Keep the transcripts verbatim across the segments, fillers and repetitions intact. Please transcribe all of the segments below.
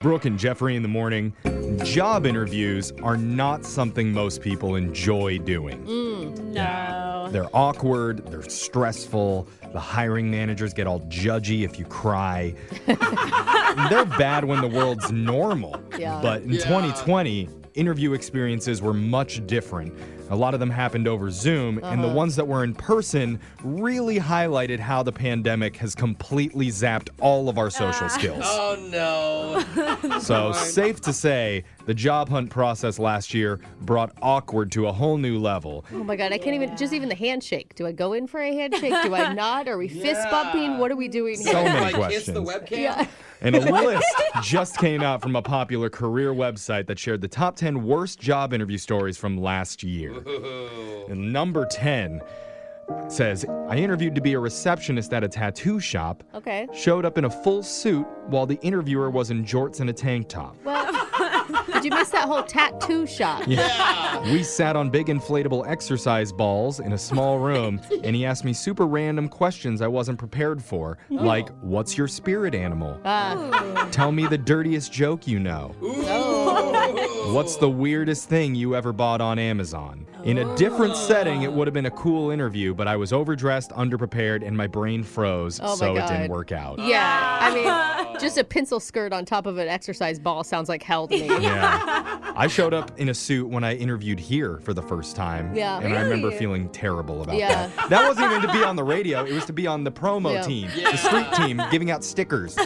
Brooke and Jeffrey in the morning. Job interviews are not something most people enjoy doing. Mm, no. Yeah. They're awkward. They're stressful. The hiring managers get all judgy if you cry. They're bad when the world's normal. Yeah. But in yeah. twenty twenty, interview experiences were much different. A lot of them happened over Zoom, uh-huh. and the ones that were in person really highlighted how the pandemic has completely zapped all of our social ah. skills. Oh, no. So safe to say, the job hunt process last year brought awkward to a whole new level. Oh, my God. I can't yeah. even, just even the handshake. Do I go in for a handshake? Do I not? Are we yeah. fist bumping? What are we doing here? So many like questions. Kiss the webcam? Yeah. And a list just came out from a popular career website that shared the top ten worst job interview stories from last year. Ooh. And number ten says, I interviewed to be a receptionist at a tattoo shop. Okay. Showed up in a full suit while the interviewer was in jorts and a tank top. Well, did you miss that whole tattoo shop? Yeah. We sat on big inflatable exercise balls in a small room, and he asked me super random questions I wasn't prepared for, oh. like, what's your spirit animal? Uh. Tell me the dirtiest joke you know. Ooh. What's the weirdest thing you ever bought on Amazon? In a different setting, it would have been a cool interview, but I was overdressed, underprepared, and my brain froze, oh so my God. It didn't work out. Yeah, I mean, just a pencil skirt on top of an exercise ball sounds like hell to me. Yeah. I showed up in a suit when I interviewed here for the first time, yeah. and really? I remember feeling terrible about yeah. that. That wasn't even to be on the radio, it was to be on the promo yeah. team, yeah. the street team, giving out stickers.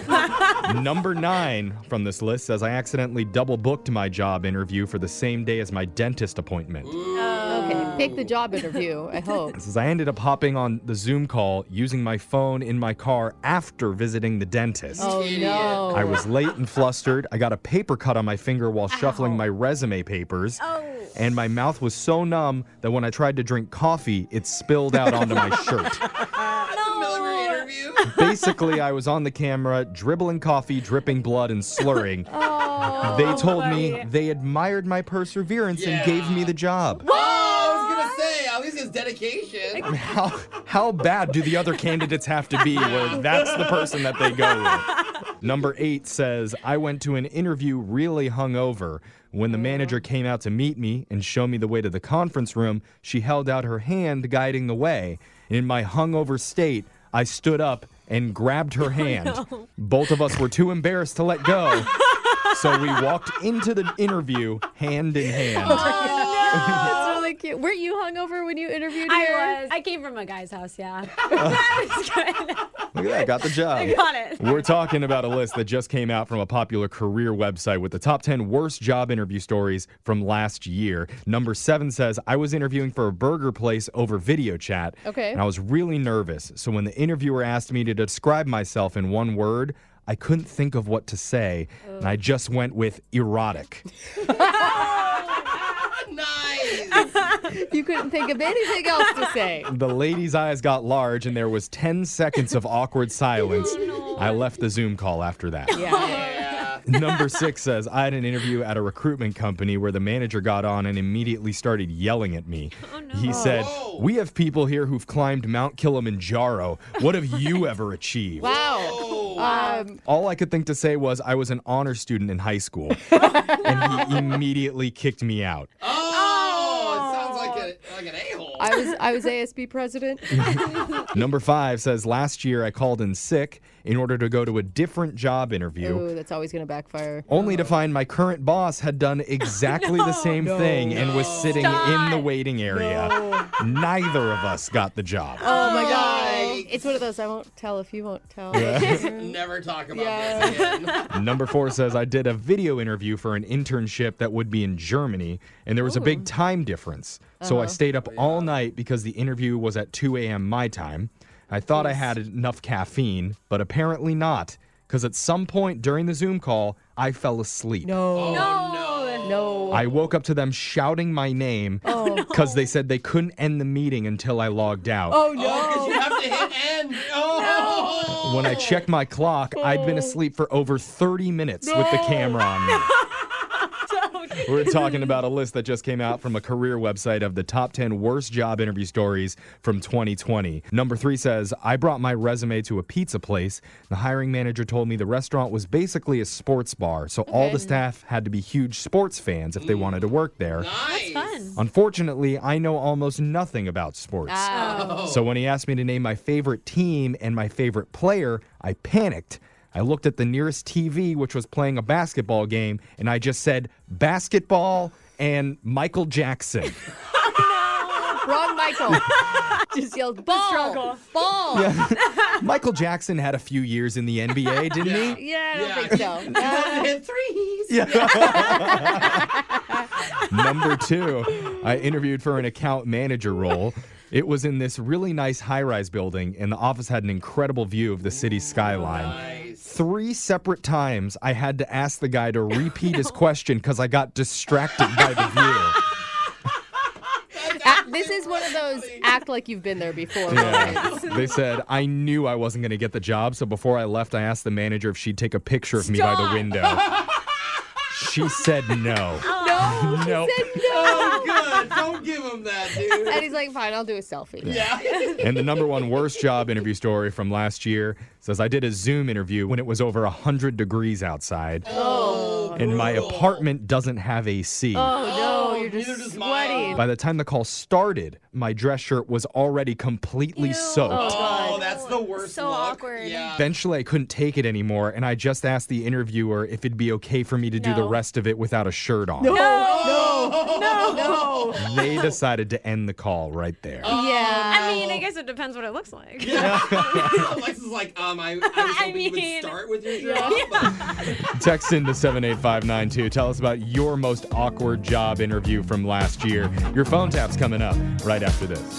Number nine from this list says, I accidentally double-booked my job interview for the same day as my dentist appointment. Ooh. Okay, pick the job interview, I hope. It says, I ended up hopping on the Zoom call using my phone in my car after visiting the dentist. Oh, no. I was late and flustered. I got a paper cut on my finger while Ow. Shuffling my resume papers. Oh. And my mouth was so numb that when I tried to drink coffee, it spilled out onto my shirt. Basically, I was on the camera, dribbling coffee, dripping blood, and slurring. Oh, they told buddy. me they admired my perseverance yeah. and gave me the job. What? Oh, I was going to say, at least it's dedication. How, how bad do the other candidates have to be where that's the person that they go with? Number eight says, I went to an interview really hungover. When the manager came out to meet me and show me the way to the conference room, she held out her hand guiding the way. In my hungover state, I stood up and grabbed her hand. Oh, no. Both of us were too embarrassed to let go, so we walked into the interview hand in hand. Oh, no. That's really cute. Were you hungover when you interviewed I her? Was. I came from a guy's house, yeah. Uh, that was good. Look at that, got the job. I got it. We're talking about a list that just came out from a popular career website with the top ten worst job interview stories from last year. Number seven says, I was interviewing for a burger place over video chat. Okay. And I was really nervous. So when the interviewer asked me to describe myself in one word, I couldn't think of what to say. Uh. And I just went with erotic. You couldn't think of anything else to say. The lady's eyes got large, and there was ten seconds of awkward silence. Oh, no. I left the Zoom call after that. Yeah. yeah. Number six says, I had an interview at a recruitment company where the manager got on and immediately started yelling at me. Oh, no. He said, Whoa. We have people here who've climbed Mount Kilimanjaro. What have you ever achieved? Wow. Um, All I could think to say was I was an honor student in high school, and he immediately kicked me out. Oh. I was I was A S B president. Number five says, last year I called in sick in order to go to a different job interview. Ooh, that's always going to backfire. Only oh. to find my current boss had done exactly no, the same no, thing no. and was sitting Stop. in the waiting area. No. Neither of us got the job. Oh, my God. It's one of those, I won't tell if you won't tell. Yeah. Never talk about yeah. this again. Number four says, I did a video interview for an internship that would be in Germany, and there was Ooh. a big time difference. Uh-huh. So I stayed up all night because the interview was at two a.m. my time. I thought Jeez. I had enough caffeine, but apparently not, because at some point during the Zoom call, I fell asleep. No. Oh, no. no. No. I woke up to them shouting my name because oh, no. they said they couldn't end the meeting until I logged out. Oh, no. Because oh, you have to hit end. Oh. No. When I checked my clock, oh. I'd been asleep for over thirty minutes no. with the camera on me. We're talking about a list that just came out from a career website of the top ten worst job interview stories from twenty twenty. Number three says, I brought my resume to a pizza place. The hiring manager told me the restaurant was basically a sports bar, so okay. all the staff had to be huge sports fans if they wanted to work there. Nice. That's fun. Unfortunately, I know almost nothing about sports. Oh. So when he asked me to name my favorite team and my favorite player, I panicked. I looked at the nearest T V, which was playing a basketball game, and I just said, basketball and Michael Jackson. Oh, no. Wrong Michael. Just yelled, ball, ball. Yeah. Michael Jackson had a few years in the N B A, didn't yeah. he? Yeah, I don't yeah. think so. Uh, and threes. Yeah. Number two, I interviewed for an account manager role. It was in this really nice high-rise building, and the office had an incredible view of the city's skyline. Nice. Three separate times, I had to ask the guy to repeat no. his question because I got distracted by the view. Act, this is one of those act like you've been there before. Yeah. They said, I knew I wasn't going to get the job, so before I left, I asked the manager if she'd take a picture of Stop. me by the window. She said no. No, nope. She said no. Oh, good. Don't give him that, dude. And he's like, fine, I'll do a selfie. Yeah. yeah. And the number one worst job interview story from last year says, I did a Zoom interview when it was over one hundred degrees outside. Oh, And brutal. My apartment doesn't have A C. Oh, no. You're just sweating. By the time the call started, my dress shirt was already completely Ew. soaked. Oh, oh, that's the worst So luck. awkward. Yeah. Eventually, I couldn't take it anymore, and I just asked the interviewer if it'd be okay for me to no. do the rest of it without a shirt on. No, no, no, no. no. They decided to end the call right there. Oh. Yeah. I mean, I guess it depends what it looks like. Yeah. Alexa's like, um, I, I was hoping I mean, you would start with your shirt off. Yeah. But... Text into seven eight five nine two. Tell us about your most awkward job interview from last year. Your phone tap's coming up right after this.